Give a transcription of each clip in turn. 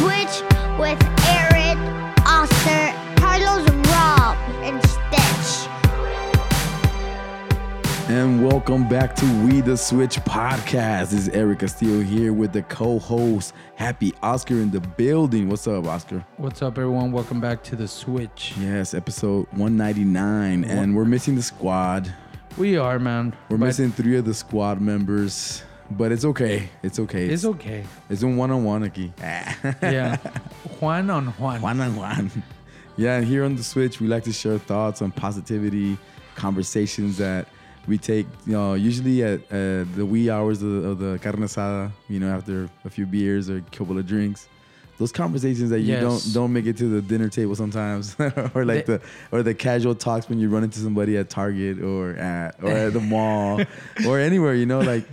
Switch with Eric, Oscar, Carlos, Rob, and Stitch. And welcome back to We the Switch podcast. This is Eric Castillo here with the co-host, Happy Oscar in the building. What's up, Oscar? What's up, everyone? Welcome back to the Switch. Yes, episode 199, and we're missing the squad. We are, man. We're missing three of the squad members. But it's okay. It's okay. It's okay. It's un one-on-one aquí. Yeah. Juan-on-Juan. Juan-on-Juan. Yeah, and here on The Switch, we like to share thoughts on positivity, conversations that we take, you know, usually at the wee hours of the carne asada, you know, after a few beers or a couple of drinks. Those conversations that you don't make it to the dinner table sometimes, or like the casual talks when you run into somebody at Target or at the mall or anywhere, you know, like...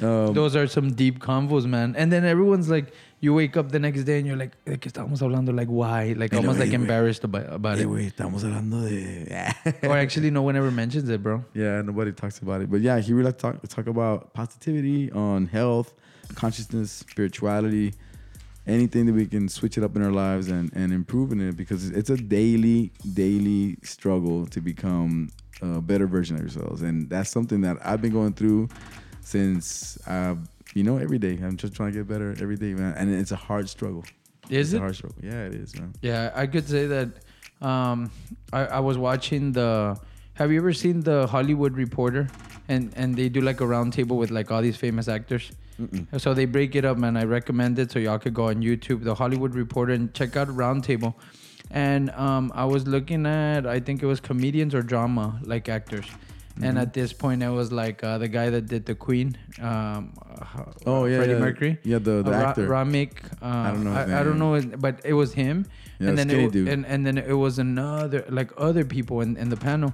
those are some deep convos, man. And then everyone's like, you wake up the next day and you're like, ¿de qué estamos hablando? Like, why? Like, almost like embarrassed about it. Wey, estamos hablando de... Or actually, no one ever mentions it, bro. Yeah, nobody talks about it. But yeah, here we like to talk about positivity, on health, consciousness, spirituality, anything that we can switch it up in our lives and improve in it, because it's a daily struggle to become a better version of yourselves. And that's something that I've been going through since, you know, every day. I'm just trying to get better every day, man. And it's a hard struggle. Is it? It's a hard struggle. Yeah, it is, man. Yeah, I could say that I was watching have you ever seen the Hollywood Reporter? And they do like a round table with like all these famous actors. Mm-mm. So they break it up, man. I recommend it, so y'all could go on YouTube, the Hollywood Reporter, and check out round table. And I was looking at, I think it was comedians or drama, like actors. Mm-hmm. And at this point, it was like the guy that did the Queen. Freddie Mercury. Yeah, the actor. Ramik. I don't know. I don't know, but it was him. Yeah, and then and then it was another, like other people in the panel,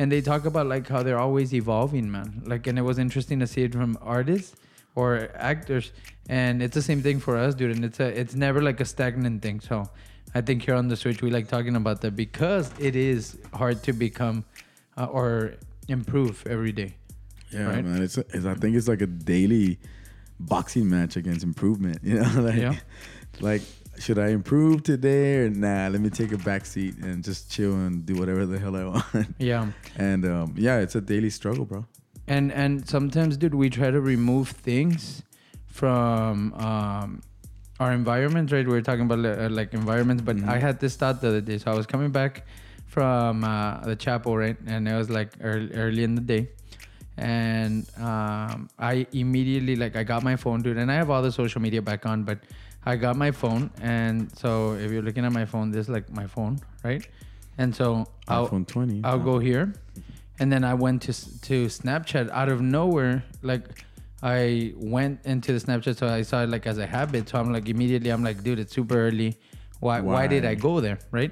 and they talk about like how they're always evolving, man. Like, and it was interesting to see it from artists or actors, and it's the same thing for us, dude. And it's never like a stagnant thing. So, I think here on The Switch, we like talking about that because it is hard to become or improve every day. Yeah, right? Man, I think it's like a daily boxing match against improvement, you know. Like should I improve today or nah, let me take a back seat and just chill and do whatever the hell I want. Yeah. And it's a daily struggle, bro. And sometimes, dude, we try to remove things from our environment, right? We were talking about like environments, but mm-hmm. I had this thought the other day. So I was coming back from the chapel, right? And it was like early in the day, and I immediately, like, I got my phone, dude, and I have all the social media back on, but I got my phone, and so if you're looking at my phone, this is like my phone, right? And so iPhone 20. I'll go here, and then I went to Snapchat out of nowhere. Like, I went into the Snapchat, so I saw it like as a habit. So I'm like, immediately, I'm like, dude, it's super early. Why did I go there, right?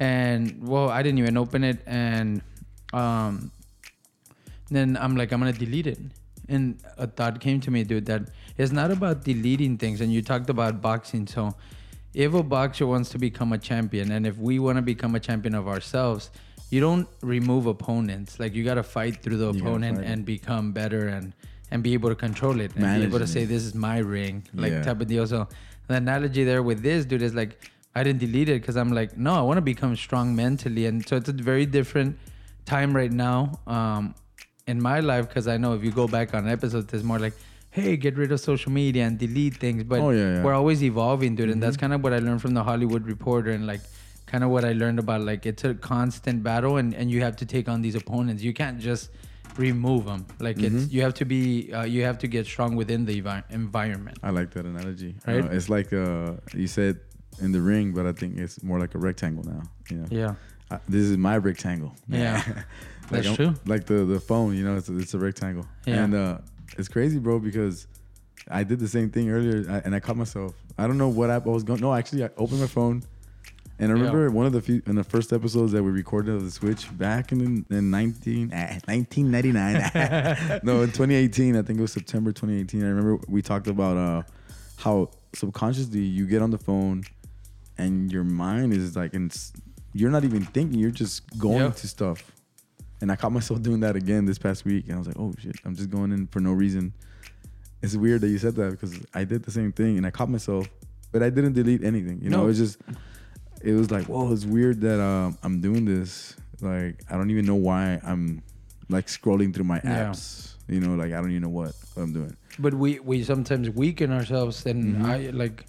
And well, I didn't even open it, and then I'm like, I'm gonna delete it. And a thought came to me, dude, that it's not about deleting things. And you talked about boxing, so if a boxer wants to become a champion, and if we want to become a champion of ourselves, you don't remove opponents. Like, you gotta fight through the opponent and become better and be able to control it and be able to say, this is my ring, like type of deal. So the analogy there with this, dude, is like, I didn't delete it because I'm like, no, I want to become strong mentally. And so it's a very different time right now in my life, because I know if you go back on episodes, it's more like, hey, get rid of social media and delete things. But we're always evolving, dude. Mm-hmm. And that's kind of what I learned from the Hollywood Reporter, and like kind of what I learned about, like, it's a constant battle, and you have to take on these opponents. You can't just remove them. Like, mm-hmm. it's, you have to be you have to get strong within the environment. I like that analogy. Right? It's like you said, in the ring, but I think it's more like a rectangle now, you know? Yeah. This is my rectangle. Yeah. Like, that's true. Like the phone, you know, it's a rectangle. Yeah. And it's crazy, bro, because I did the same thing earlier, and I caught myself. I don't know what app I was going. No, actually, I opened my phone, and I remember one of the few in the first episodes that we recorded of The Switch back in 1999. No, in 2018, I think it was September 2018. I remember we talked about how subconsciously you get on the phone, and your mind is like, and you're not even thinking, you're just going to stuff. And I caught myself doing that again this past week, and I was like, oh shit, I'm just going in for no reason. It's weird that you said that, because I did the same thing, and I caught myself, But I didn't delete anything. You know, no. It's just, it was like, whoa, it's weird that I'm doing this. Like, I don't even know why I'm like scrolling through my apps. Yeah. You know, like, I don't even know what I'm doing. But we sometimes weaken ourselves, and mm-hmm.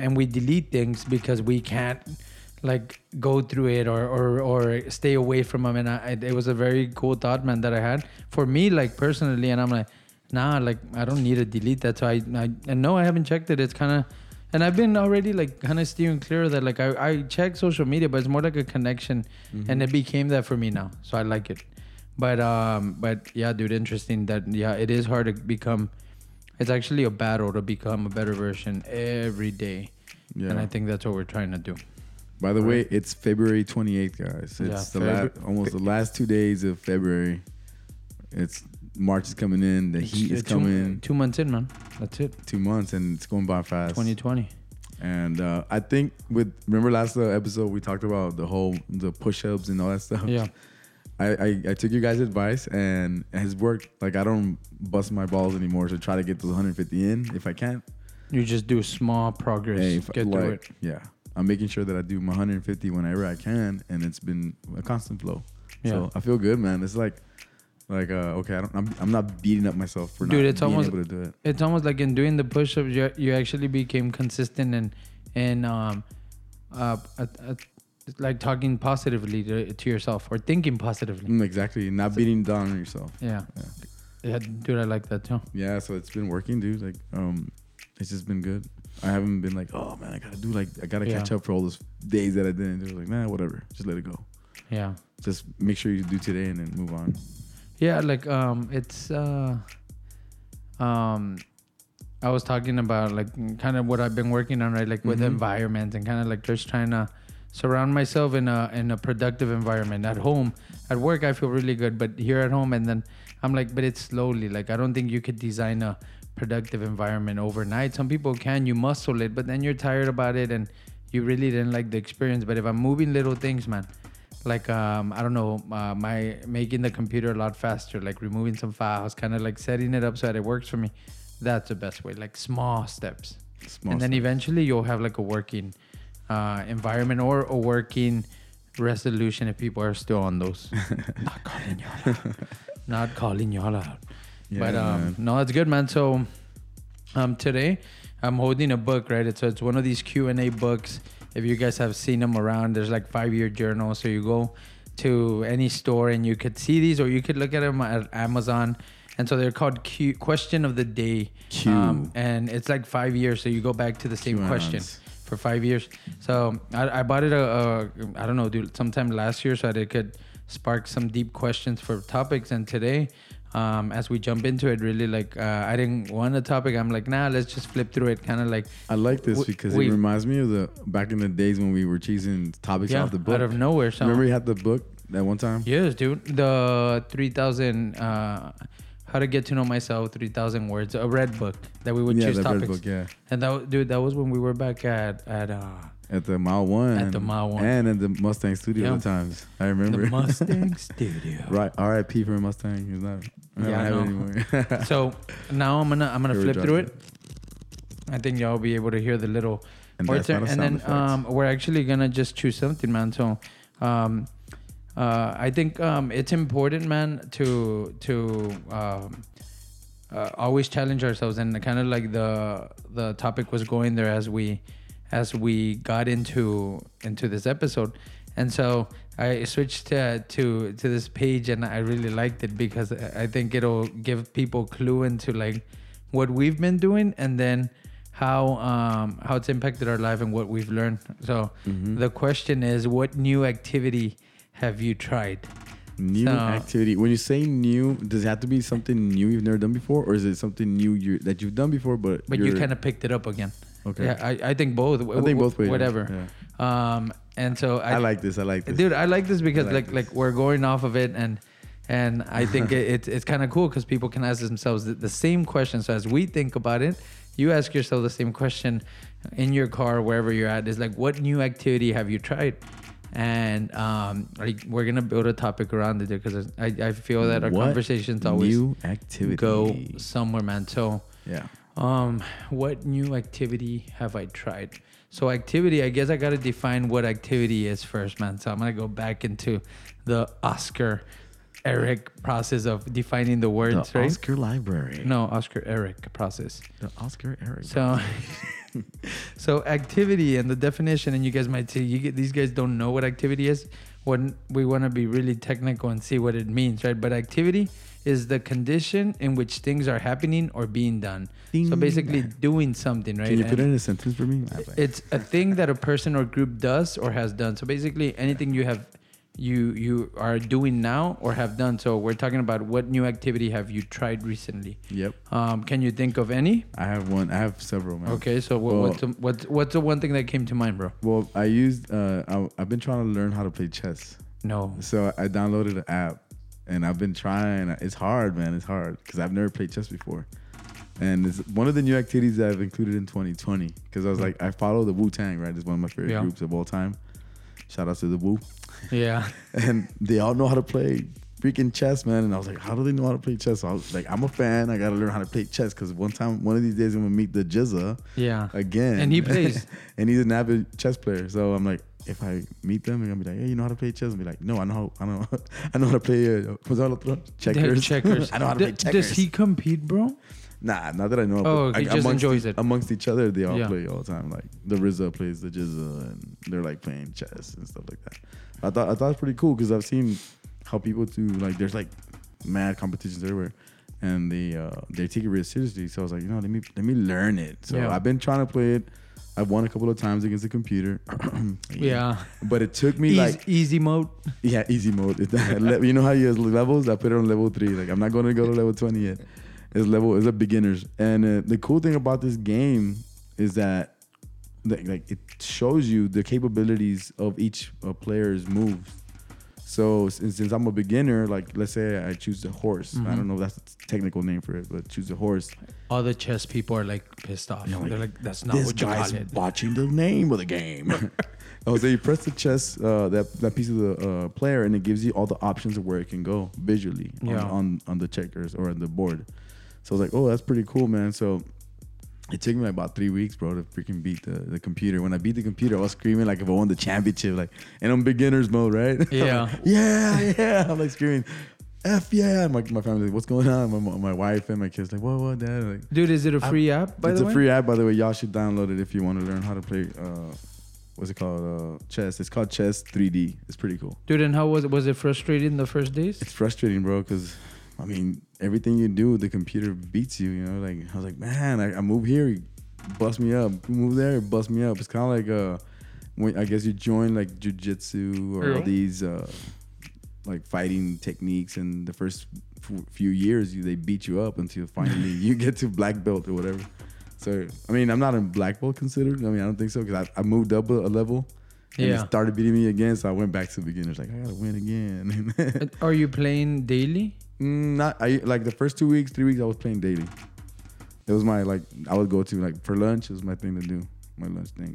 And we delete things because we can't like go through it or stay away from them. And it was a very cool thought, man, that I had for me, like personally. And I'm like, nah, like I don't need to delete that. So I know I haven't checked it. It's kind of, and I've been already like kind of steering clear of that. Like I check social media, but it's more like a connection, mm-hmm. and it became that for me now. So I like it. But yeah, dude, interesting that, yeah, it is hard to become. It's actually a battle to become a better version every day. Yeah. And I think that's what we're trying to do. By the way, it's February 28th, guys. It's the last 2 days of February. It's March is coming in. The heat is coming. 2 months in, man. That's it. 2 months, and it's going by fast. 2020. And I think remember last episode we talked about the push-ups and all that stuff. Yeah. I took your guys' advice, and it has worked. Like, I don't bust my balls anymore to try to get those 150 in if I can't. You just do small progress. Hey, get through it. Yeah. I'm making sure that I do my 150 whenever I can, and it's been a constant flow. Yeah. So I feel good, man. It's okay, I'm not beating up myself for not being able to do it. It's almost like in doing the push-ups, you actually became consistent and like talking positively to yourself or thinking positively. Exactly. Not beating down on yourself. Yeah. Dude, I like that too. Yeah. So it's been working, dude. Like, it's just been good. I haven't been like, oh man, I gotta catch up for all those days that I didn't do. Like, nah, whatever. Just let it go. Yeah. Just make sure you do today and then move on. Yeah. Like, it's, I was talking about like kind of what I've been working on, right? Like with mm-hmm. environment and kind of like just trying to surround myself in a productive environment. At home, at work, I feel really good, but here at home, and then I'm like, but it's slowly. Like, I don't think you could design a productive environment overnight. Some people can, you muscle it, but then you're tired about it and you really didn't like the experience. But if I'm moving little things, man, like, I don't know, my making the computer a lot faster, like removing some files, kind of like setting it up so that it works for me. That's the best way, like small steps. Then eventually you'll have like a working environment or a working resolution if people are still on those. Not calling y'all out. Yeah, but no, that's good, man. So today I'm holding a book, right? So it's one of these Q&A books. If you guys have seen them around, there's like 5-year journals. So you go to any store and you could see these, or you could look at them at Amazon. And so they're called Question of the Day. And it's like 5 years. So you go back to the same question for 5 years. So I bought it, I don't know, dude, sometime last year so that it could spark some deep questions for topics. And today, as we jump into it, really, like, I didn't want a topic. I'm like, nah, let's just flip through it. Kind of like, I like this because it reminds me of the back in the days when we were choosing topics off the book. Out of nowhere. So. Remember you had the book that one time? Yes, dude. The 3,000... How to Get to Know Myself, 3,000 Words, a red book that we would choose topics. Yeah, the red book, yeah. And that was when we were back at the Mile 1. At the Mile 1. And at the Mustang Studio at times. I remember. The Mustang Studio. Right, R.I.P. for Mustang. He's not, I don't have it anymore. So now I'm gonna flip through it. I think y'all will be able to hear the little words there. And then we're actually gonna just choose something, man. So I think it's important, man, to always challenge ourselves, and kind of like the topic was going there as we got into this episode, and so I switched to this page, and I really liked it because I think it'll give people clue into like what we've been doing, and then how it's impacted our life and what we've learned. So the question is, what new activity have you tried? Activity. When you say new, does it have to be something new you've never done before, or is it something new that you've done before but you kind of picked it up again? Okay. Yeah, I think both. I think both ways. Whatever. Yeah. And so I like this. I like this, dude. I like this because like we're going off of it, and I think it's kind of cool because people can ask themselves the same question. So as we think about it, you ask yourself the same question in your car, wherever you're at. Is like, what new activity have you tried? And we're gonna build a topic around it because I feel that our conversations always go somewhere, man. So yeah, What new activity have I tried? So activity, I guess I got to define what activity is first, man. So I'm going to go back into the Oscar Eric process of defining the words, right? Oscar library. No, Oscar Eric process. The Oscar Eric. So, so activity and the definition, and you guys might say, these guys don't know what activity is. When we want to be really technical and see what it means, right? But activity is the condition in which things are happening or being done. So basically doing something, right? Can you put it in a sentence for me? It's a thing that a person or group does or has done. So basically anything you have... you are doing now or have done. So we're talking about what new activity have you tried recently? Yep. Can you think of any? I have one. I have several, man. Okay, so what's the one thing that came to mind, bro? Well, I used I've been trying to learn how to play chess. No. So I downloaded an app and I've been trying. It's hard, man. It's hard because I've never played chess before. And it's one of the new activities that I've included in 2020 because I was like, I follow the Wu-Tang, right? It's one of my favorite groups of all time. Shout out to the Wu. Yeah. And they all know how to play freaking chess, man. And I was like, how do they know how to play chess? So I was like, I'm a fan. I got to learn how to play chess because one of these days, I'm going to meet the GZA again. And he plays. And he's an avid chess player. So I'm like, if I meet them, I'm going to be like, hey, you know how to play chess? And be like, no, I know how to play checkers. I know how to play checkers. Does he compete, bro? Nah, not that I know. Oh, he just enjoys it. Amongst each other, they all play all the time. Like the RZA plays the GZA, and they're like playing chess and stuff like that. I thought it's pretty cool because I've seen how people do like there's like mad competitions everywhere, and they take it really seriously. So I was like, you know, let me learn it. So I've been trying to play it. I've won a couple of times against the computer. But it took me easy mode. Yeah, easy mode. You know how you have levels? I put it on level 3. Like I'm not going to go to level 20 yet. It's a beginners. And the cool thing about this game is that it shows you the capabilities of each player's moves. So since I'm a beginner, like let's say I choose the horse. Mm-hmm. I don't know if that's the technical name for it, but choose the horse. Other chess people are like pissed off. No, they're like, that's not what you got. This guy's watching the name of the game. Oh, so you press the chess, that piece of the player, and it gives you all the options of where it can go visually on the checkers or on the board. So I was like, oh, that's pretty cool, man. So it took me like about 3 weeks, bro, to freaking beat the computer. When I beat the computer, I was screaming like if I won the championship, like, and I'm beginner's mode, right? Yeah. Like, yeah. I'm like screaming, F yeah. And my family, like, what's going on? My wife and my kids, like, what, dad? Like, dude, is it a free app, by the way? It's a free app, by the way. Y'all should download it if you want to learn how to play, what's it called? Chess. It's called Chess 3D. It's pretty cool. Dude, and how was it? Was it frustrating the first days? It's frustrating, bro, because... I mean, everything you do, the computer beats you, you know? Like, I was like, man, I move here, it busts me up. Move there, it busts me up. It's kind of like, when I guess you join, like, jiu-jitsu or all these, like, fighting techniques. And the first few years, they beat you up until finally you get to black belt or whatever. So, I mean, I'm not a black belt considered. I mean, I don't think so because I moved up a level. And it started beating me again, so I went back to beginners. Like, I got to win again. Are you playing daily? Not the first 2 weeks, 3 weeks I was playing daily. It was my I would go to for lunch. It was my thing to do, my lunch thing.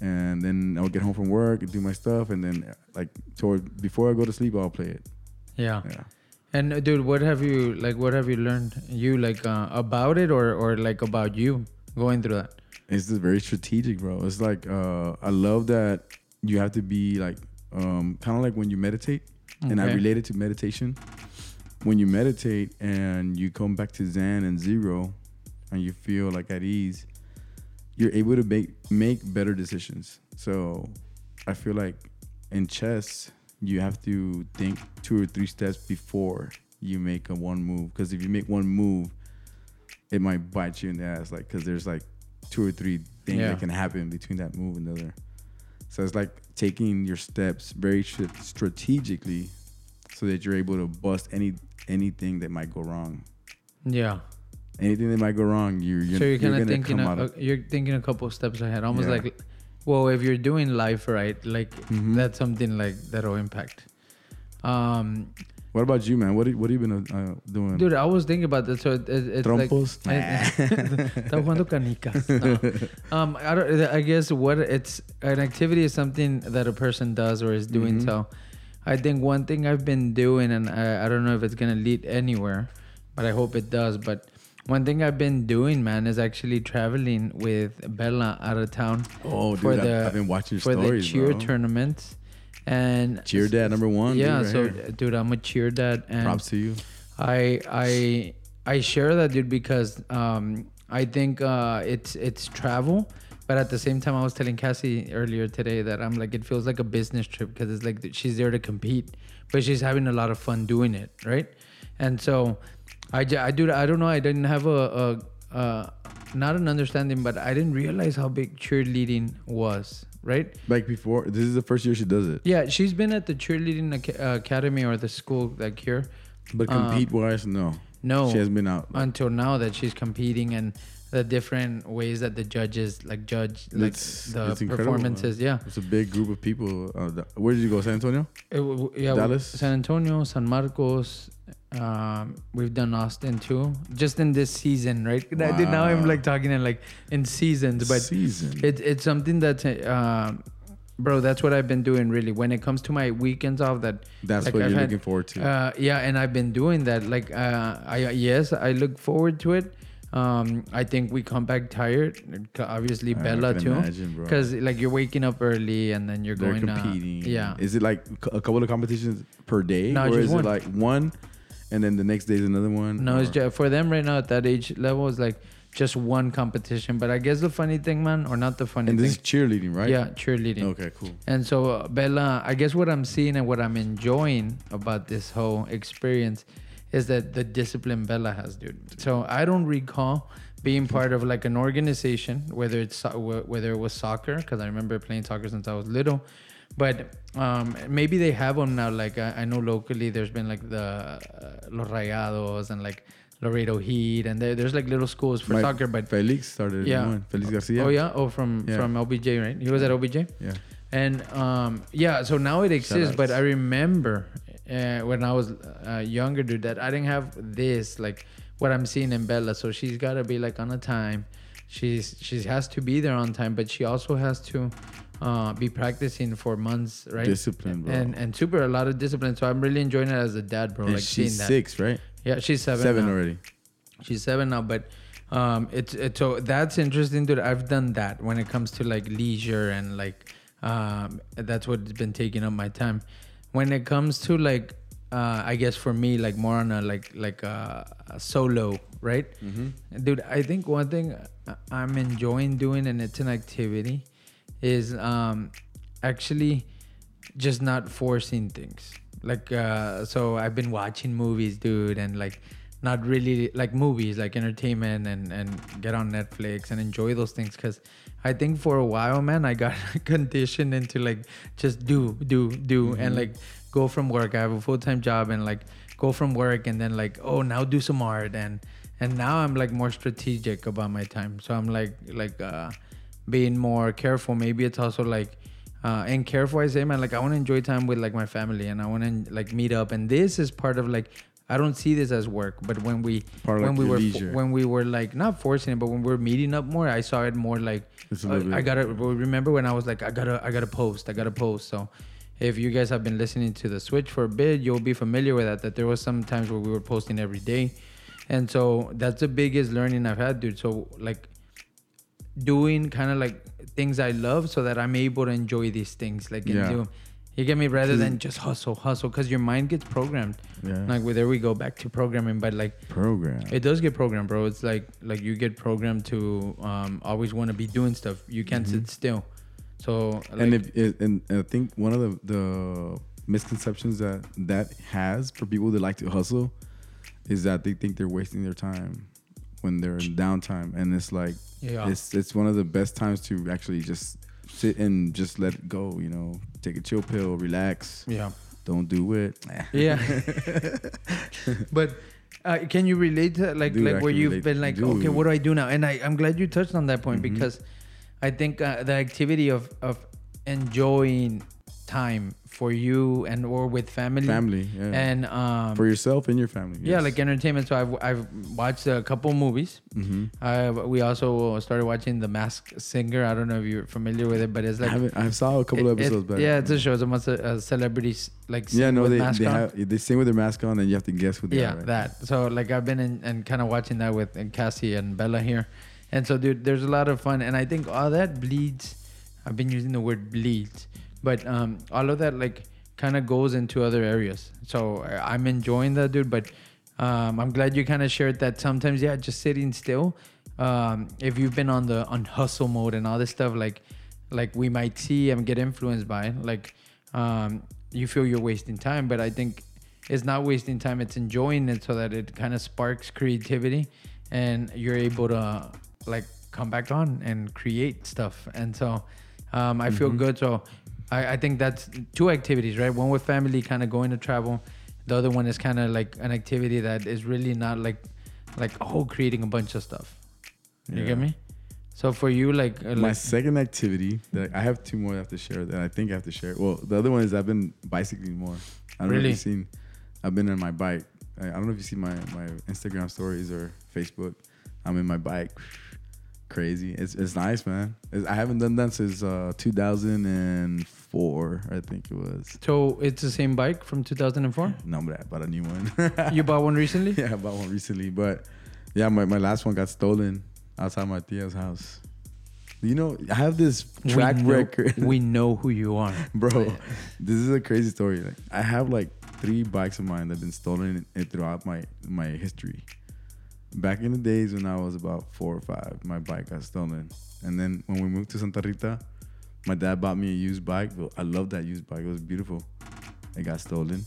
And then I would get home from work and do my stuff, and then before I go to sleep I'll play it. Yeah. And dude, what have you learned about it or about you going through that? It's just very strategic, bro. It's like I love that you have to be kind of like when you meditate. Okay. And I relate it to meditation. When you meditate and you come back to Zen and zero and you feel like at ease, you're able to make better decisions. So I feel like in chess, you have to think 2 or 3 steps before you make a one move. Because if you make one move, it might bite you in the ass. Because there's 2 or 3 things that can happen between that move and the other. So it's like taking your steps very strategically so that you're able to bust anything that might go wrong. Yeah. Anything that might go wrong, you're thinking a couple of steps ahead. Almost if you're doing life right, that's something that'll impact. What about you, man? What have you been doing? Dude, I was thinking about that. So it's Trompos? Estaba jugando canicas. I guess an activity is something that a person does or is doing. Mm-hmm. So I think one thing I've been doing, and I don't know if it's going to lead anywhere, but I hope it does. But One thing I've been doing, man, is actually traveling with Bella out of town. Oh, dude, I've been watching your stories, the cheer tournament. And cheer dad number one. Yeah, dude, right here. Dude, I'm a cheer dad. And props to you. I share that, dude, because I think it's travel. But at the same time, I was telling Cassie earlier today that I'm like, it feels like a business trip because it's like she's there to compete, but she's having a lot of fun doing it, right? And so I don't know. I didn't have not an understanding, but I didn't realize how big cheerleading was, right? Like before, this is the first year she does it. Yeah, she's been at the cheerleading academy or the school like here. But compete-wise, no. She hasn't been out. Until now that she's competing and the different ways that the judges like judge like the performances. Yeah, it's a big group of people. Where did you go? San Antonio? Dallas? San Antonio, San Marcos. We've done Austin too, just in this season, right? Wow. Now I'm like talking in like in seasons, but it's something that, bro, that's what I've been doing really. When it comes to my weekends off, that's like what I've looking forward to. Yeah, and I've been doing that. Like, I look forward to it. I think we come back tired. Obviously, Bella too, because like you're waking up early and then they're going competing. Yeah, is it like a couple of competitions per day, or is it like one? And then the next day is another one? No, it's just, for them right now at that age level, it's like just one competition. But I guess the funny thing, man, or not the funny thing. And this is cheerleading, right? Yeah, cheerleading. Okay, cool. And so, Bella, I guess what I'm seeing and what I'm enjoying about this whole experience is that the discipline Bella has, dude. So I don't recall being part of like an organization, whether it was soccer, because I remember playing soccer since I was little. But maybe they have them now. Like I know locally, there's been like the Los Rayados and like Laredo Heat, and there's like little schools for soccer. But Felix started. Yeah, one. Felix Garcia. Oh yeah. Oh, from OBJ, right? He was at OBJ. Yeah. And so now it exists. But I remember when I was younger, dude, that I didn't have this like what I'm seeing in Bella. So she's got to be like on a time. She has to be there on time, but she also has to be practicing for months, right? Discipline, bro. And super, a lot of discipline. So I'm really enjoying it as a dad, bro. And like she's seeing that. 6, right? Yeah, she's 7. 7 now. Already. She's 7 now, but so that's interesting, dude. I've done that when it comes to like leisure and like that's what's been taking up my time. When it comes to like I guess for me like more on a like a solo, right? Mm-hmm. Dude, I think one thing I'm enjoying doing, and it's an activity, is actually just not forcing things. Like so I've been watching movies, dude, and like not really like movies, like entertainment and get on Netflix and enjoy those things, because I think for a while, man, I got conditioned into like just do mm-hmm. and like go from work. I have a full-time job and like go from work and then like, oh, now do some art, and now I'm like more strategic about my time. So I'm like being more careful. Maybe it's also like and careful, I say, man, like I want to enjoy time with like my family, and I want to like meet up, and this is part of like, I don't see this as work, but when we were like not forcing it, but when we were meeting up more, I saw it more like remember when I was like I gotta post. So if you guys have been listening to The Switch for a bit, you'll be familiar with that there was some times where we were posting every day. And so that's the biggest learning I've had, dude. So like doing kind of like things I love so that I'm able to enjoy these things, like into, you get me, rather than just hustle, because your mind gets programmed. Yeah. Like, well, there we go back to programming, but like it does get programmed, bro. It's like you get programmed to always want to be doing stuff. You can't mm-hmm. sit still. So like, and I think one of the misconceptions that has for people that like to hustle is that they think they're wasting their time when they're in downtime, and it's like it's one of the best times to actually just sit and just let it go, you know, take a chill pill, relax. Yeah. Don't do it. Yeah. But can you relate to like where you've been like, okay, what do I do now? And I'm glad you touched on that point, mm-hmm. because I think the activity of enjoying time for you and or with family. Yeah. And for yourself and your family. Yes. Yeah, like entertainment. So I've watched a couple movies. Mm-hmm. We also started watching The Masked Singer. I don't know if you're familiar with it, but it's like I saw a couple of episodes back. Yeah, it's a show. It's about celebrities like sing with mask on. They sing with their mask on, and you have to guess what they are. Yeah, right? That. So like I've been in and kind of watching that with Cassie and Bella here. And so, dude, there's a lot of fun. And I think all that bleeds. I've been using the word bleeds. But all of that, like, kind of goes into other areas. So I'm enjoying that, dude. But I'm glad you kind of shared that sometimes, yeah, just sitting still. If you've been on hustle mode and all this stuff, like we might see and get influenced by, like, you feel you're wasting time. But I think it's not wasting time. It's enjoying it so that it kind of sparks creativity. And you're able to, like, come back on and create stuff. And so I feel good. So I think that's two activities, right? One with family, kind of going to travel. The other one is kind of like an activity that is really not like creating a bunch of stuff. You get me? So for you, my second activity, that I have two more I have to share that I think I have to share. Well, the other one is I've been bicycling more. I don't know if you've seen, I've been on my bike. I don't know if you see my Instagram stories or Facebook. I'm in my bike. Crazy. It's nice, man. I haven't done that since 2004, I think it was. So it's the same bike from 2004? No, but I bought a new one. You bought one recently? Yeah, I bought one recently. But yeah, my last one got stolen outside my tia's house. You know, I have this track record. We know who you are. Bro, this is a crazy story. Like, I have like 3 bikes of mine that have been stolen throughout my history. Back in the days when I was about 4 or 5, my bike got stolen. And then when we moved to Santa Rita, my dad bought me a used bike. I love that used bike. It was beautiful. It got stolen.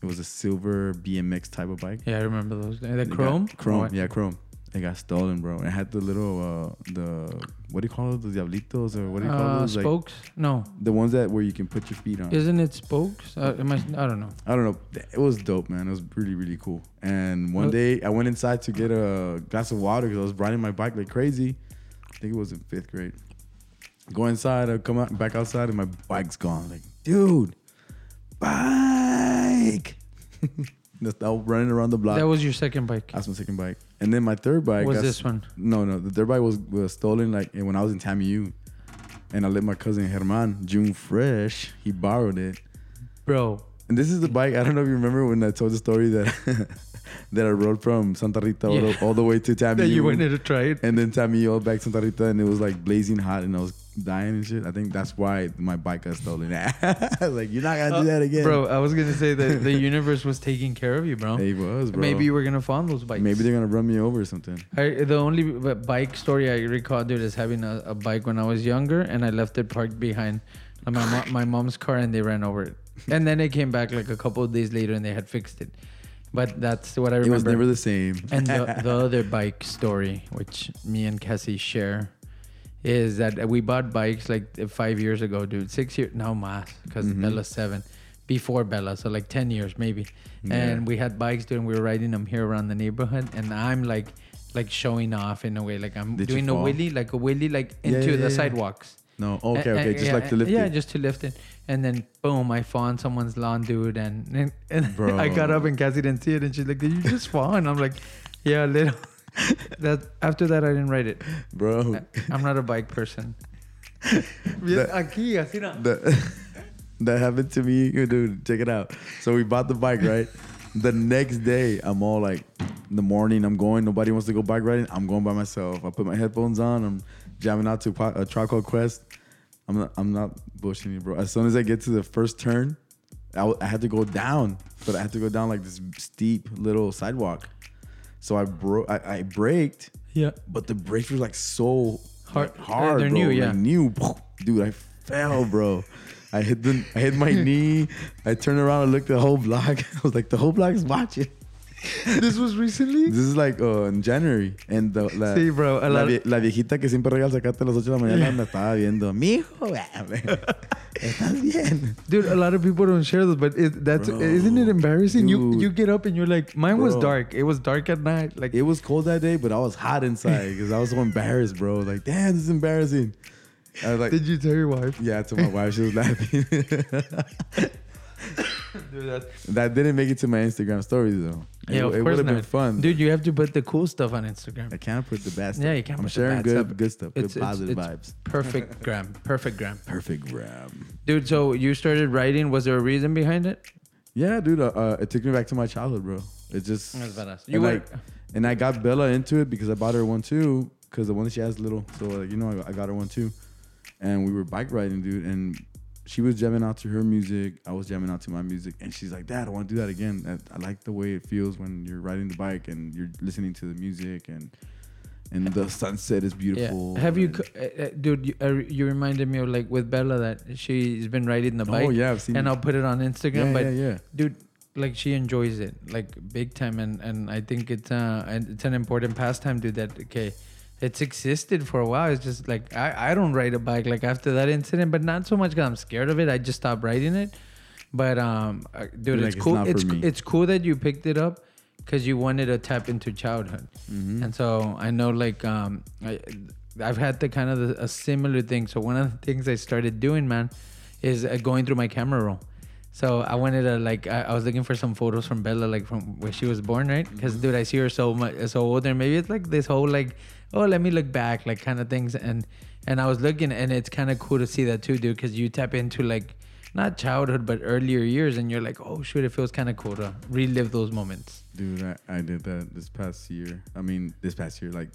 It was a silver BMX type of bike. Yeah, I remember those. The chrome? Chrome. It got stolen, bro. It had the little, what do you call it? The diablitos or what do you call those? Spokes? Like, no. The ones that where you can put your feet on. Isn't it spokes? I don't know. It was dope, man. It was really, really cool. And one day I went inside to get a glass of water because I was riding my bike like crazy. I think it was in 5th grade. Go inside, I come out back outside and my bike's gone. Like, dude, bike. I was running around the block. That was your second bike. That's my second bike. And then my third bike was this one. No, the third bike was stolen like when I was in TAMIU, and I let my cousin Herman, June Fresh, he borrowed it, bro. And this is the bike. I don't know if you remember when I told the story that that I rode from Santa Rita all the way to TAMIU. That you wanted to try it, and then TAMIU all back to Santa Rita, and it was like blazing hot, and I was dying and shit. I think that's why my bike got stolen. I was like, you're not gonna do that again, bro. I was gonna say that the universe was taking care of you, bro. It was, bro. Maybe you were gonna find those bikes. Maybe they're gonna run me over or something. The only bike story I recall, dude, is having a bike when I was younger, and I left it parked behind my mom's car, and they ran over it. And then it came back like a couple of days later, and they had fixed it. But that's what I remember. It was never the same. And the other bike story, which me and Cassie share, is that we bought bikes like 5 years ago, dude. 6 years, no mas, because Bella's 7. Before Bella, so like 10 years maybe. Yeah. And we had bikes, dude, and we were riding them here around the neighborhood. And I'm like showing off in a way. Like I'm doing a wheelie, like into the sidewalks. No, okay. Just like to lift it. Yeah, just to lift it. And then, boom, I fall on someone's lawn, dude. And bro. I got up and Cassie didn't see it. And she's like, did you just fall? And I'm like, yeah, a little. After that, I didn't ride it. Bro. I'm not a bike person. That happened to me. Dude, check it out. So we bought the bike, right? The next day, I'm all like, in the morning, I'm going. Nobody wants to go bike riding. I'm going by myself. I put my headphones on. I'm jamming out to a Tribe Called Quest. I'm not bullshitting you, bro. As soon as I get to the first turn, I had to go down. But I had to go down like this steep little sidewalk. So I braked. Yeah. But the brakes were like so hard, they're bro. New, yeah. Like new. Dude, I fell, bro. I hit my knee. I turned around and looked at the whole block. I was like, the whole block is watching. This was recently? This is like in January. And la viejita que siempre regala sacarte a las 8 de la mañana me estaba viendo. Mijo, estás bien. Dude, a lot of people don't share those, but isn't it embarrassing? Dude, you get up and you're like, mine was dark. It was dark at night. Like it was cold that day, but I was hot inside because I was so embarrassed, bro. Like, damn, this is embarrassing. I was like, did you tell your wife? Yeah, I told my wife. She was laughing. Dude, that didn't make it to my Instagram stories though. Yeah, it would have been fun, dude. You have to put the cool stuff on Instagram. I can't put the bad stuff. Yeah, you can't. I'm put sharing the bad good, stuff. Good stuff. It's, good positive vibes. Perfect gram. Perfect gram. Perfect gram. Dude, so you started writing. Was there a reason behind it? Yeah, dude. It took me back to my childhood, bro. It just. That's badass. You like, and I got Bella into it because I bought her one too. Because the one that she has little, so like you know, I got her one too, and we were bike riding, dude, and. She was jamming out to her music. I was jamming out to my music. And she's like, Dad, I want to do that again. I like the way it feels when you're riding the bike and you're listening to the music and the sunset is beautiful. Yeah. Have you, dude, you reminded me of like with Bella that she's been riding the bike. Oh, yeah, I've seen and it. I'll put it on Instagram. Yeah, but yeah. Dude, like she enjoys it like big time. And I think it's an important pastime, dude, that, okay. It's existed for a while. It's just like, I don't ride a bike like after that incident, but not so much because I'm scared of it. I just stopped riding it. But, dude, like it's cool. It's cool that you picked it up because you wanted to tap into childhood. Mm-hmm. And so I know like I've had the kind of a similar thing. So one of the things I started doing, man, is going through my camera roll. So I wanted to like I was looking for some photos from Bella like from where she was born, right? Because dude, I see her so much, so older. And maybe it's like this whole like, oh, let me look back, like kind of things. And I was looking, and it's kind of cool to see that too, dude. Because you tap into like not childhood but earlier years, and you're like, oh shoot, it feels kind of cool to relive those moments. Dude, I did that this past year. I mean, like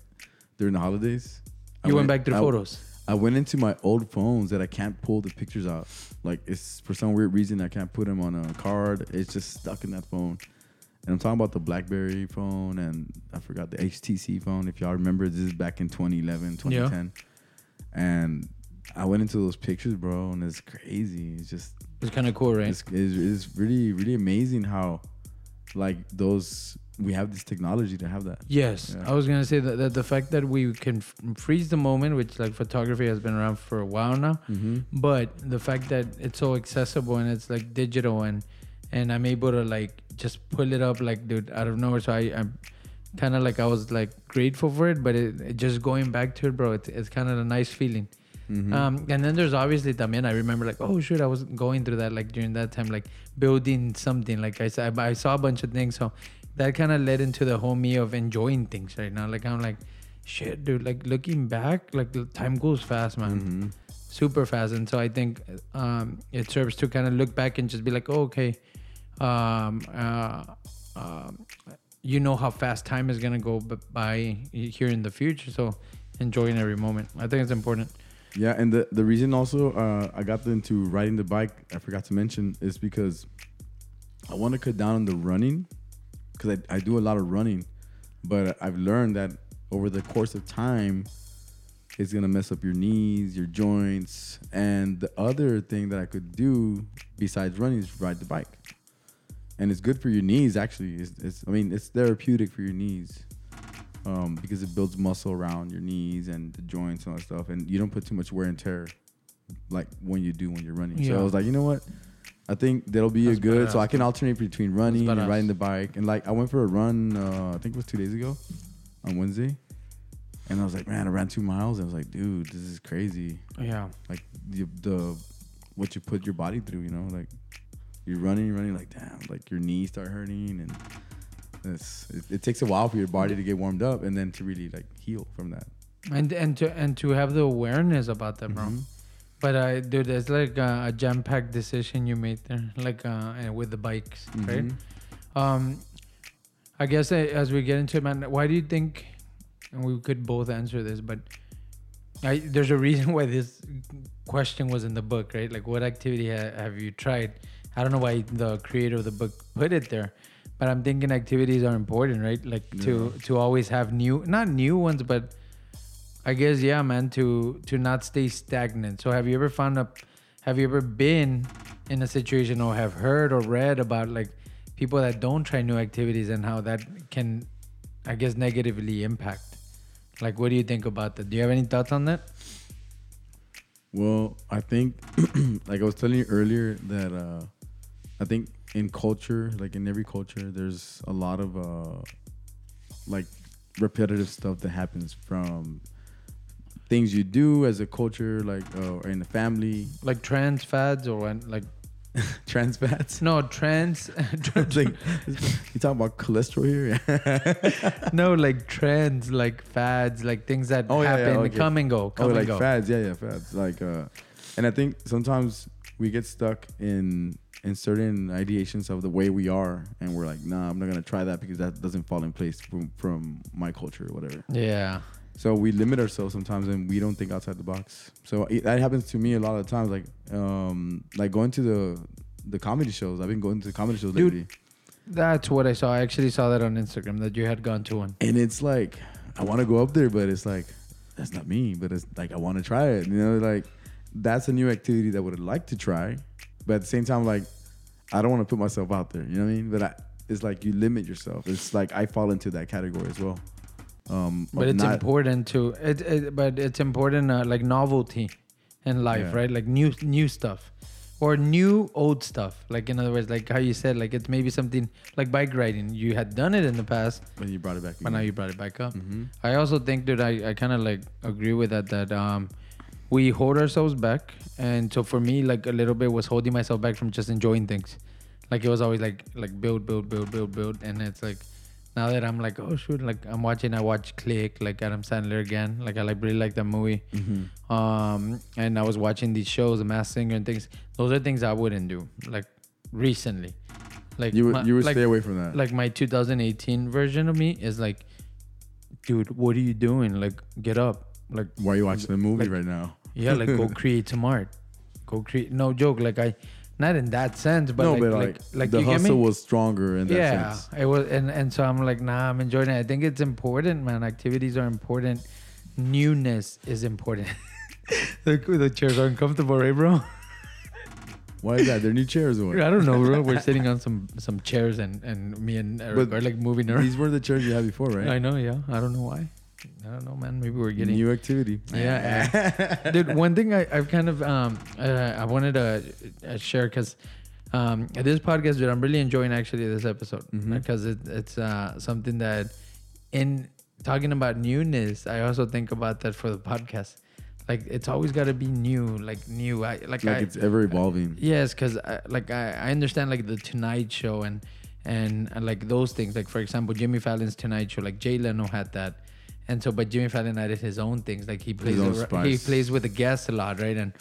during the holidays. You went back through photos. I went into my old phones that I can't pull the pictures out. Like, it's for some weird reason I can't put them on a card. It's just stuck in that phone. And I'm talking about the BlackBerry phone and I forgot the HTC phone. If y'all remember, this is back in 2011, 2010. Yeah. And I went into those pictures, bro, and it's crazy. It's just... It's kind of cool, right? It's really, really amazing how, like, those... We have this technology to have that. Yes, yeah. I was gonna say that the fact that we can freeze the moment, which like photography has been around for a while now, mm-hmm. but the fact that it's so accessible and it's like digital and I'm able to like just pull it up like dude out of nowhere. So I'm kind of like I was like grateful for it, but it just going back to it, bro. It's kind of a nice feeling. Mm-hmm. And then there's obviously también I remember like oh shoot I was going through that like during that time like building something like I saw a bunch of things so. That kind of led into the whole me of enjoying things right now. Like, I'm like, shit, dude, like looking back, like the time goes fast, man. Mm-hmm. Super fast. And so I think it serves to kind of look back and just be like, oh, okay, you know how fast time is going to go by here in the future. So enjoying every moment. I think it's important. Yeah. And the reason also I got into riding the bike, I forgot to mention, is because I want to cut down on the running. Because I do a lot of running, but I've learned that over the course of time, it's going to mess up your knees, your joints. And the other thing that I could do besides running is ride the bike. And it's good for your knees, actually. It's therapeutic for your knees because it builds muscle around your knees and the joints and all that stuff. And you don't put too much wear and tear like when you're running. Yeah. So I was like, you know what? I think that'll be That's a good, badass. So I can alternate between running and riding the bike. And like, I went for a run, I think it was 2 days ago on Wednesday. And I was like, man, I ran 2 miles. I was like, dude, this is crazy. Yeah. Like the what you put your body through, you know, like you're running like, damn, like your knees start hurting. And it takes a while for your body to get warmed up and then to really like heal from that. And to have the awareness about that, mm-hmm. bro. But dude, it's like a jam-packed decision you made there, like with the bikes, mm-hmm. right? I guess as we get into it, man, why do you think? And we could both answer this, but there's a reason why this question was in the book, right? Like, what activity have you tried? I don't know why the creator of the book put it there, but I'm thinking activities are important, right? Like to always have not new ones, but I guess, yeah, man, to not stay stagnant. So have you ever been in a situation or have heard or read about like people that don't try new activities and how that can, I guess, negatively impact? Like, what do you think about that? Do you have any thoughts on that? Well, I think, like I was telling you earlier, that I think in culture, like in every culture, there's a lot of like repetitive stuff that happens from... things you do as a culture, like or in the family, like trans fads or like trans fats? No, trans. Like, you talking about cholesterol here? No, like trends, like fads, like things that happen, come and go. Come and go. Fads, fads. Like, and I think sometimes we get stuck in certain ideations of the way we are, and we're like, nah, I'm not gonna try that because that doesn't fall in place from my culture or whatever. Yeah. So we limit ourselves sometimes, and we don't think outside the box. So that happens to me a lot of times. Like going to the comedy shows. I've been going to comedy shows lately. That's what I saw. I actually saw that on Instagram that you had gone to one. And it's like, I want to go up there, but it's like, that's not me. But it's like, I want to try it. You know, like that's a new activity that I would like to try. But at the same time, like, I don't want to put myself out there. You know what I mean? But it's like you limit yourself. It's like I fall into that category as well. But it's important to it's important like novelty in life, right? Like new stuff or new old stuff. Like in other words, like how you said, like it's maybe something like bike riding. You had done it in the past, but you brought it back. But now you brought it back up. Mm-hmm. I also think, dude, I kind of like agree with that we hold ourselves back, and so for me, like a little bit was holding myself back from just enjoying things. Like it was always like build, and it's like. Now that I'm like, oh shoot, like I watch Click, like Adam Sandler again. Like I really like that movie. Mm-hmm. And I was watching these shows, The Masked Singer and things. Those are things I wouldn't do, like recently. Like you would like, stay away from that. Like my 2018 version of me is like, dude, what are you doing? Like get up. Like why are you watching the movie right now? Yeah, like go create some art. Go create. No joke. Like I. Not in that sense, but, no, like the hustle was stronger in that sense. Yeah, it was, and so I'm like, nah, I'm enjoying it. I think it's important, man. Activities are important. Newness is important. The chairs are uncomfortable, right, bro? Why is that? They're new chairs, or what? I don't know, bro. We're sitting on some chairs, and me and Eric are like moving around. These were the chairs you had before, right? I know, yeah. I don't know why. I don't know, man. Maybe we're getting new activity. Yeah. Dude, one thing I've kind of I wanted to share because this podcast, dude, I'm really enjoying actually this episode because it's something that in talking about newness, I also think about that for the podcast. Like it's always got to be new, like new. It's ever evolving. Yes, because I understand like the Tonight Show and like those things. Like for example, Jimmy Fallon's Tonight Show. Like Jay Leno had that. And so, but Jimmy Fallon added his own things. Like he plays with the guests a lot, right? And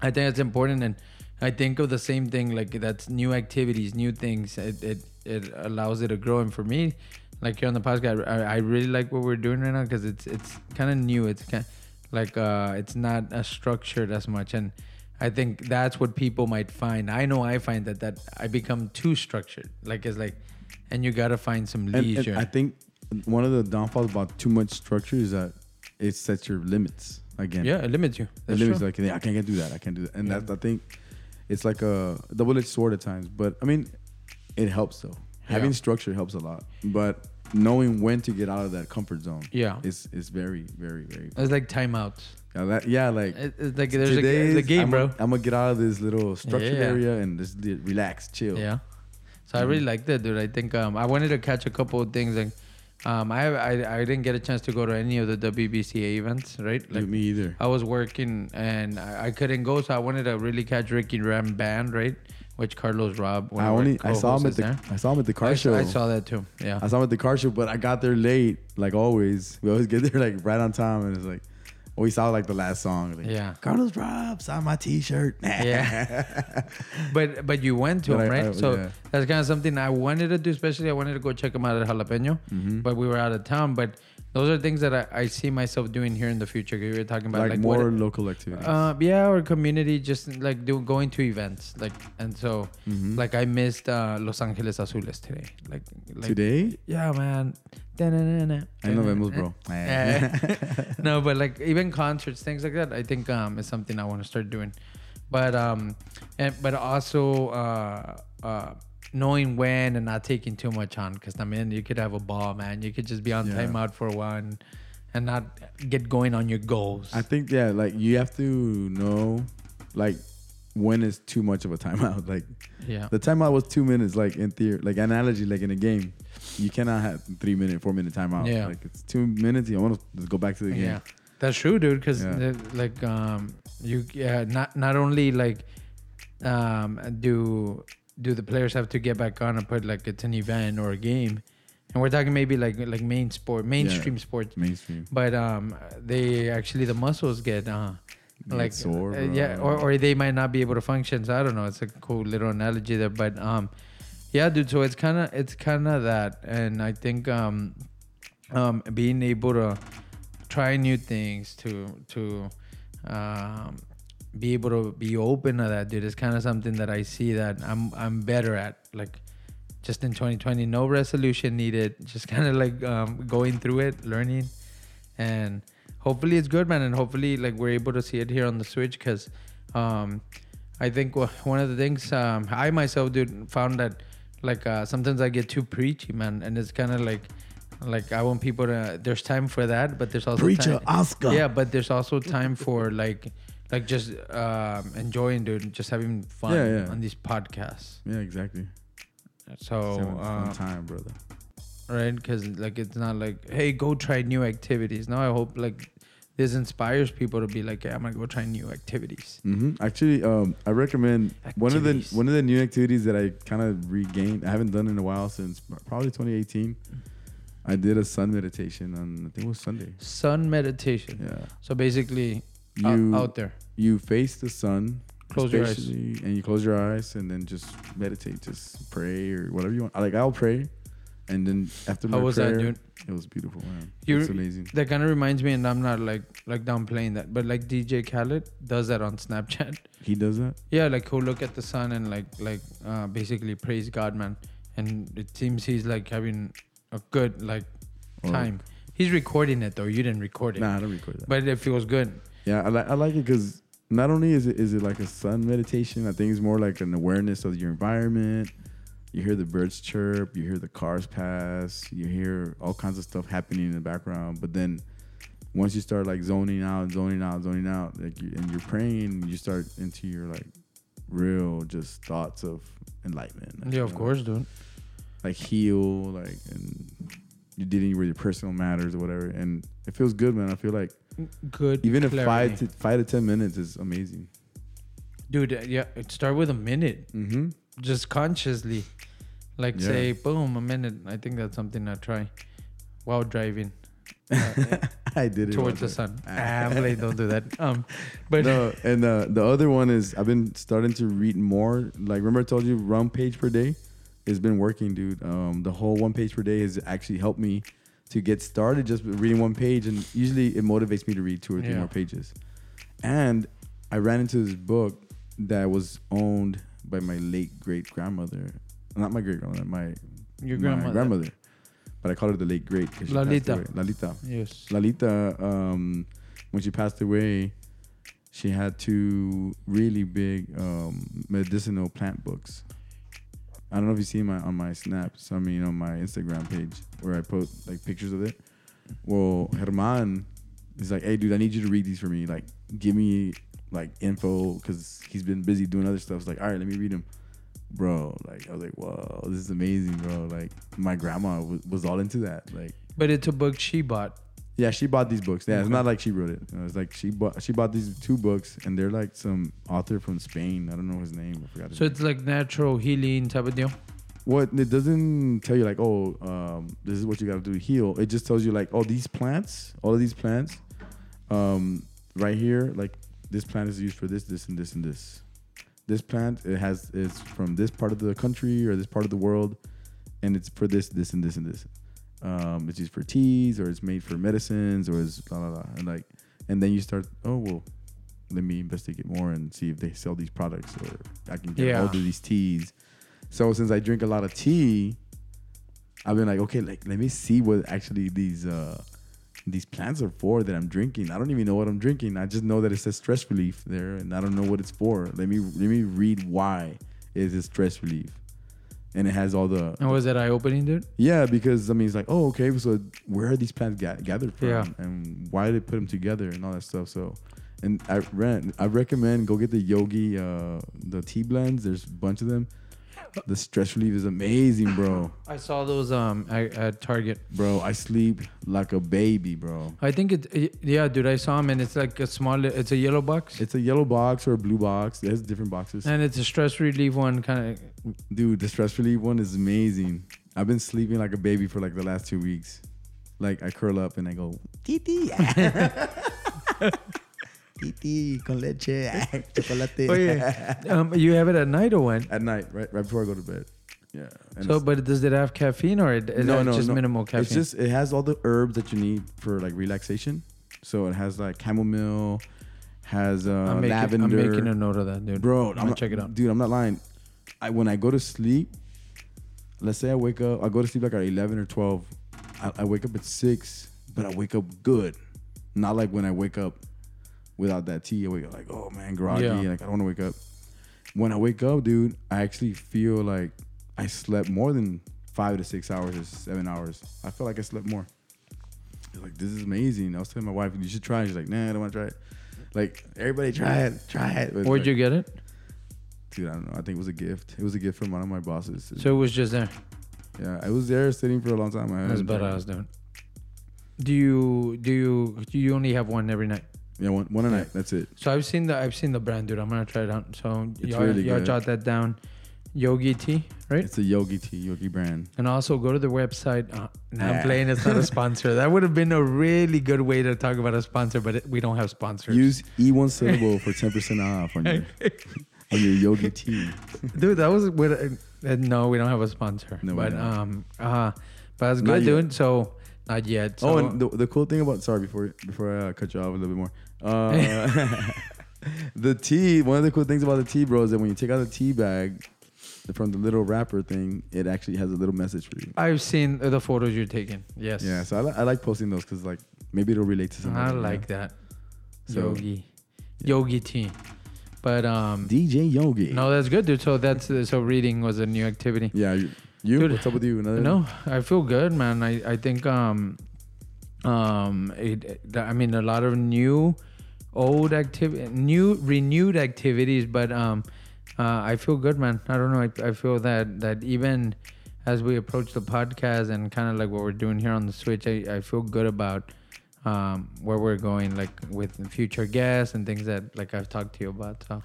I think that's important. And I think of the same thing, like that's new activities, new things. It allows it to grow. And for me, like here on the podcast, I really like what we're doing right now because it's kind of new. It's kind like it's not as structured as much. And I think that's what people might find. I know I find that I become too structured. Like it's like, and you gotta find some leisure. And I think. One of the downfalls about too much structure is that it sets your limits again. Yeah, it limits you. That's true. Like, yeah, I can't do that. And that, I think it's like a double-edged sword at times. But, I mean, it helps, though. Yeah. Having structure helps a lot. But knowing when to get out of that comfort zone is very, very, very good. It's like timeouts. It's like there's a game, bro. I'm going to get out of this little structured area and just relax, chill. Yeah. So I really like that, dude. I think I wanted to catch a couple of things like, I didn't get a chance to go to any of the WBCA events, right? Like, me either. I was working and I couldn't go, so I wanted to really catch Ricky Ram Band, right? Which Carlos, Rob. I saw him at the car show. I saw that too. Yeah, I saw him at the car show, but I got there late, like always. We always get there like right on time, and it's like we saw like the last song. Like, yeah, Carlos, Rob, saw my T-shirt. Yeah, but you went to him, right? So that's kind of something I wanted to do. Especially I wanted to go check him out at Jalapeno, but we were out of town. But those are things that I see myself doing here in the future. We were talking about like more local activities. Or community, just like going to events, like and so like I missed Los Angeles Azules today. Like today? Yeah, man. I know vemos, bro. No, but like even concerts, things like that, I think is something I want to start doing. But also knowing when and not taking too much on, because I mean you could have a ball, man. You could just be on timeout for one and not get going on your goals. I think like you have to know like when is too much of a timeout. Like the timeout was 2 minutes, like in theory, like analogy, like in a game. You cannot have 3 minute, 4 minute timeout. Like it's 2 minutes, you want to go back to the game. That's true, dude. Because like not only like do the players have to get back on and put like it's an event or a game, and we're talking maybe like mainstream sports. Mainstream. But they actually the muscles get like sore, or they might not be able to function. So I don't know. It's a cool little analogy there, but yeah, dude. So it's kind of that, and I think being able to try new things to be able to be open to that, dude, is kind of something that I see that I'm better at. Like just in 2020, no resolution needed. Just kind of like going through it, learning, and hopefully it's good, man. And hopefully like we're able to see it here on the Switch, because I think one of the things I myself, dude, found that like sometimes I get too preachy, man, and it's kind of like I want people to. There's time for that, but there's also preacher time, Oscar. Yeah, but there's also time for like just enjoying, dude, just having fun on these podcasts. Yeah, exactly. So fun time, brother. Right, because like it's not like, hey, go try new activities. No, I hope like this inspires people to be like, hey, I'm gonna go try new activities. Mm-hmm. Actually, I recommend one of the new activities that I kind of regained. I haven't done in a while since probably 2018. I did a sun meditation on, I think it was Sunday. Sun meditation. Yeah. So basically, you, out there, you face the sun. Close your eyes. And you close your eyes and then just meditate. Just pray or whatever you want. Like, I'll pray. And then after my prayer. How was that, dude? It was beautiful, man. It's amazing. That kind of reminds me, and I'm not like downplaying that, but like DJ Khaled does that on Snapchat. He does that? Yeah, like he'll look at the sun and like basically praise God, man. And it seems he's like having a good like time. He's recording it though. You didn't record it. Nah, I don't record that. But it feels good. Yeah, I like it because not only is it like a sun meditation, I think it's more like an awareness of your environment. You hear the birds chirp, you hear the cars pass, you hear all kinds of stuff happening in the background. But then once you start like zoning out, like and you're praying, you start into your like real just thoughts of enlightenment. Like, yeah, of course, dude. Like heal, like, and you're dealing with your personal matters or whatever, and it feels good, man. I feel like good. Even if 5 to 10 minutes is amazing, dude. Yeah, start with a minute. Mm-hmm. Just consciously, like say, boom, a minute. I think that's something I try while driving. I did it towards the sun. I'm like, don't do that. But no. And the other one is I've been starting to read more. Like, remember I told you 1 page per day. It's been working, dude. The whole 1 page per day has actually helped me to get started just reading 1 page. And usually it motivates me to read 2 or 3 more pages. And I ran into this book that was owned by my late great-grandmother. Not my great-grandmother, my grandmother. But I call her the late great because she passed away. Lalita. Yes. Lalita, when she passed away, she had 2 really big medicinal plant books. I don't know if you see on my snaps. I mean, on my Instagram page where I post like pictures of it. Well, Herman is like, "Hey, dude, I need you to read these for me. Like, give me like info because he's been busy doing other stuff." It's like, "All right, let me read them, bro." Like, I was like, "Whoa, this is amazing, bro!" Like, my grandma was all into that. Like, but it's a book she bought. Yeah, she bought these books. Yeah, it's not like she wrote it. It's like she bought these 2 books, and they're like some author from Spain. I don't know his name. I forgot. So it's like natural healing type of deal? Well, it doesn't tell you like, oh, this is what you got to do to heal. It just tells you like, oh, these plants, all of these plants right here, like this plant is used for this, this, and this, and this. This plant, it's from this part of the country or this part of the world, and it's for this, this, and this, and this. It's used for teas, or it's made for medicines, or it's blah blah blah, and like, and then you start. Oh well, let me investigate more and see if they sell these products, or I can get all of these teas. So since I drink a lot of tea, I've been like, okay, like let me see what actually these plants are for that I'm drinking. I don't even know what I'm drinking. I just know that it says stress relief there, and I don't know what it's for. Let me read why it is stress relief. And it has all the... And was that eye-opening, dude? Yeah, because, I mean, it's like, oh, okay, so where are these plants gathered from? Yeah. And why did they put them together and all that stuff? So, and I recommend go get the Yogi, the tea blends. There's a bunch of them. The stretch relief is amazing, bro. I saw those at Target. Bro, I sleep like a baby, bro. I think yeah, dude, I saw them, and it's like a small, it's a yellow box. It's a yellow box or a blue box. It has different boxes. And it's a stress relief one, kind of. Dude, the stress relief one is amazing. I've been sleeping like a baby for like the last 2 weeks. Like, I curl up and I go, titi. Titi con leche, chocolate. Oye, you have it at night or when? At night, right before I go to bed. Yeah. So, but does it have caffeine or is it minimal caffeine? It's just, it has all the herbs that you need for like relaxation. So it has like chamomile, has lavender. I'm making a note of that, dude. Bro, I'm gonna check it out. Dude, I'm not lying. When I go to sleep, let's say I wake up, I go to sleep like at 11 or 12. I wake up at 6, but I wake up good. Not like when I wake up without that tea, I wake up like, oh man, groggy. Yeah. Like, I don't want to wake up. When I wake up, dude, I actually feel like I slept more than 5 to 6 hours or 7 hours. I feel like I slept more. It's like, this is amazing. I was telling my wife, you should try it. She's like, nah, I don't want to try it. Like, everybody try it. Where'd you get it? Dude, I don't know. I think it was a gift. It was a gift from one of my bosses. So it was just there? Yeah, I was there sitting for a long time. That's what I was doing. Do you only have one every night? Yeah, one a night. That's it. So I've seen the brand, dude. I'm gonna try it out. So y'all jot that down. Yogi Tea, right? It's a Yogi Tea, Yogi brand. And also go to their website. I'm playing. It's not a sponsor. That would have been a really good way to talk about a sponsor, but we don't have sponsors. Use E1 syllable for 10% off on your Yogi Tea. Dude, that was with. No, we don't have a sponsor. No, but but that's good, dude. So. Not yet. So. Oh, and the cool thing about... Sorry, before I cut you off a little bit more. The tea... One of the cool things about the tea, bro, is that when you take out the tea bag from the little wrapper thing, it actually has a little message for you. I've seen the photos you're taking. Yes. Yeah, so I like posting those because, like, maybe it'll relate to something. I like that. So, Yogi. Yeah. Yogi Tea. But... DJ Yogi. No, that's good, dude. So, reading was a new activity. Yeah, you? Dude, what's up with you? No, I feel good, man. I think a lot of renewed activities, but I feel good, man. I don't know. I feel that even as we approach the podcast and kind of like what we're doing here on the Switch, I feel good about where we're going, like with future guests and things that like I've talked to you about. So,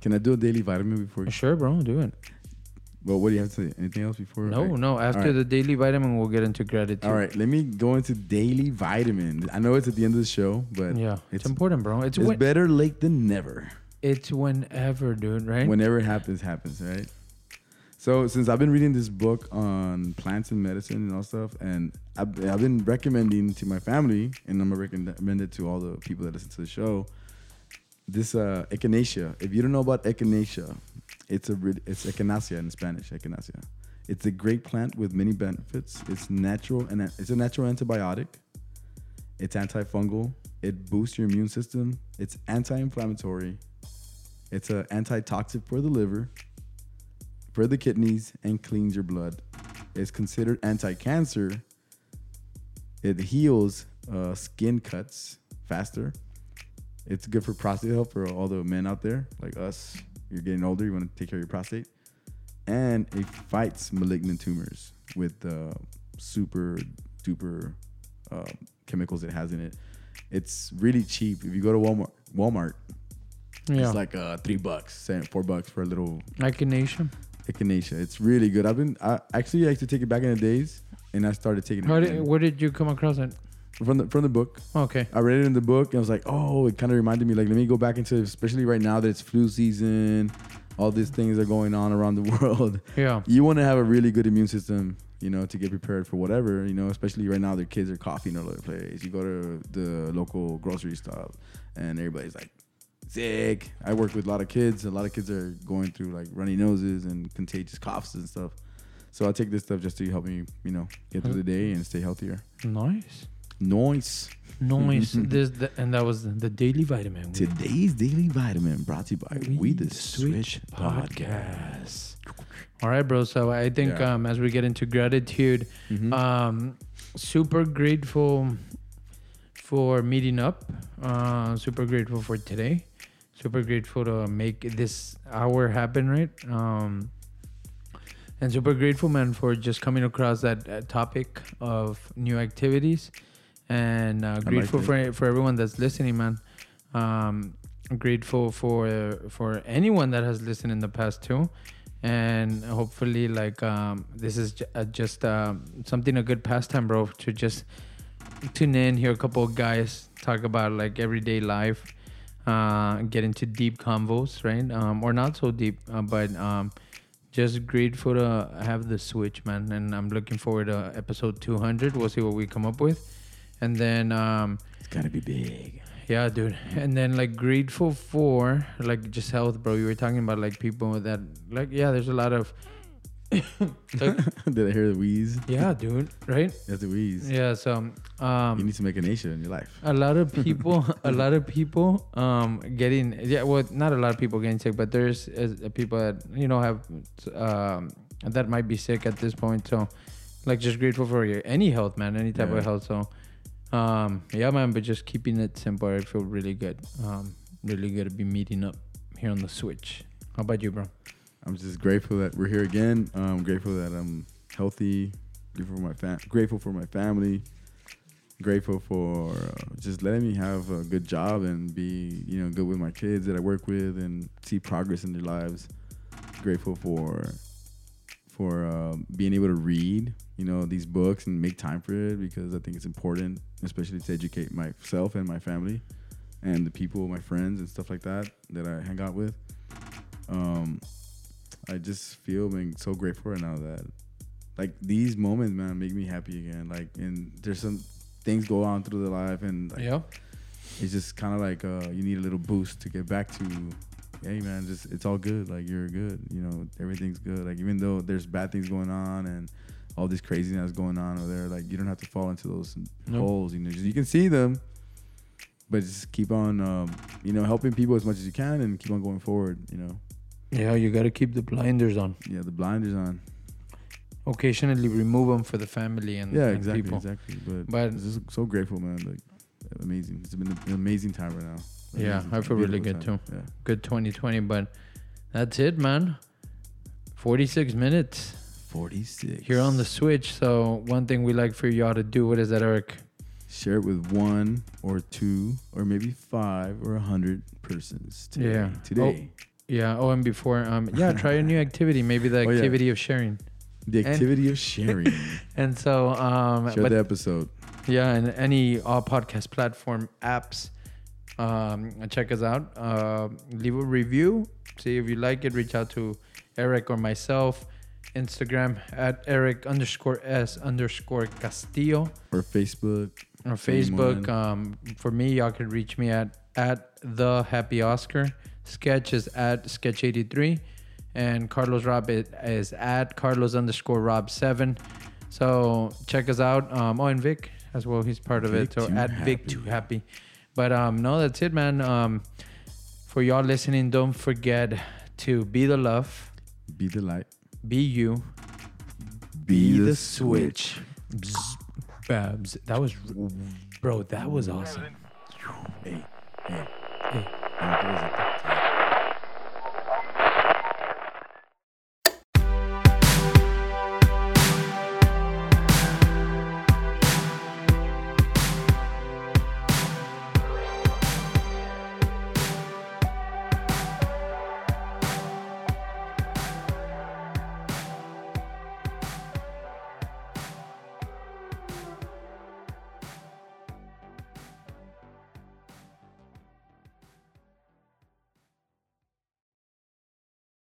can I do a daily vitamin before you? Sure, bro, do it. Well, what do you have to say? Anything else before? No. After the daily vitamin, we'll get into gratitude. All right, let me go into daily vitamin. I know it's at the end of the show, but yeah, it's important, bro. It's better late than never. It's whenever, dude, right? Whenever it happens, right? So since I've been reading this book on plants and medicine and all stuff, and I've been recommending to my family, and I'm gonna recommend it to all the people that listen to the show, this echinacea. If you don't know about echinacea, it's echinacea in Spanish, echinacea. It's a great plant with many benefits. It's natural and it's a natural antibiotic. It's antifungal. It boosts your immune system. It's anti-inflammatory. It's an antitoxic for the liver, for the kidneys, and cleans your blood. It's considered anti-cancer. It heals skin cuts faster. It's good for prostate health for all the men out there like us. You're getting older, you want to take care of your prostate. And it fights malignant tumors with super duper chemicals it has in it. It's really cheap. If you go to Walmart, yeah. It's like $3, $4 for a little... Echinacea. It's really good. I actually used to take it back in the days, and I started taking it. Where did you come across it? From the book. Okay. I read it in the book and I was like, oh, it kind of reminded me, like, let me go back into, especially right now that it's flu season, all these things are going on around the world. Yeah. You want to have a really good immune system, you know, to get prepared for whatever, you know, especially right now their kids are coughing all over the place. You go to the local grocery store and everybody's like sick. I work with a lot of kids. A lot of kids are going through like runny noses and contagious coughs and stuff. So I take this stuff just to help me, you know, get through the day and stay healthier. Nice. And that was the daily vitamin. Today's daily vitamin brought to you by We the Switch podcast. All right, bro. So I think as we get into gratitude, super grateful for meeting up. Super grateful for today. Super grateful to make this hour happen. Right. And super grateful, man, for just coming across that topic of new activities. And grateful for everyone that's listening, man. Grateful for anyone that has listened in the past too. And hopefully, like, this is just something, a good pastime, bro, to just tune in, hear a couple of guys talk about, like, everyday life, get into deep convos, right? Or not so deep, but just grateful to have the switch, man. And I'm looking forward to episode 200. We'll see what we come up with. And then... it's going to be big. Yeah, dude. And then, like, grateful for, like, just health, bro. You were talking about, like, people that, like, yeah, there's a lot of... Did I hear the wheeze? Yeah, dude. Right? That's a wheeze. Yeah, so... you need to make a nation in your life. A lot of people getting... Yeah, well, not a lot of people getting sick, but there's people that, you know, have... that might be sick at this point. So, like, just grateful for any health, man. Any type of health, so... yeah, man, but just keeping it simple. I feel really good. Really good to be meeting up here on the Switch. How about you, bro? I'm just grateful that we're here again. I'm grateful that I'm healthy. Grateful for my family. Grateful for just letting me have a good job and be, you know, good with my kids that I work with and see progress in their lives. Grateful for being able to read, you know, these books and make time for it, because I think it's important, especially to educate myself and my family and the people, my friends and stuff like that I hang out with. I just feel being so grateful right now that, like, these moments, man, make me happy again. Like, and there's some things go on through the life, and like, it's just kind of like you need a little boost to get back to, hey, man, just it's all good. Like, you're good. You know, everything's good. Like, even though there's bad things going on and all this craziness going on over there, like, you don't have to fall into those holes. You know, you can see them, but just keep on, you know, helping people as much as you can and keep on going forward, you know. Yeah, you got to keep the blinders on. Yeah, the blinders on. Occasionally remove them for the family and, yeah, and exactly, people. Yeah, exactly. But I'm just so grateful, man. Like, amazing. It's been an amazing time right now. Like, yeah, I feel really good time. Too. Yeah. Good 2020, but that's it, man. 46 minutes. 46. Here on the Switch. So one thing we like for y'all to do, what is that, Eric? Share it with one or two or maybe 5 or 100 persons today. Yeah. Today. Oh, yeah. Oh, and before, yeah, try a new activity. Maybe the activity of sharing. The activity of sharing. And so, share the episode. Yeah, and any all podcast platform apps. Check us out. Leave a review. See if you like it. Reach out to Eric or myself. Instagram at Eric_S_Castillo. Or Facebook. Or Facebook. For me, y'all can reach me at the Happy Oscar. Sketch is at Sketch83. And Carlos Rob is at Carlos_Rob7. So check us out. Oh, and Vic as well. He's part of it. So at Vic2Happy. But no, that's it, man. For y'all listening, don't forget to be the love, be the light, be you, be the switch. Babs, that was, bro, that was awesome. Hey.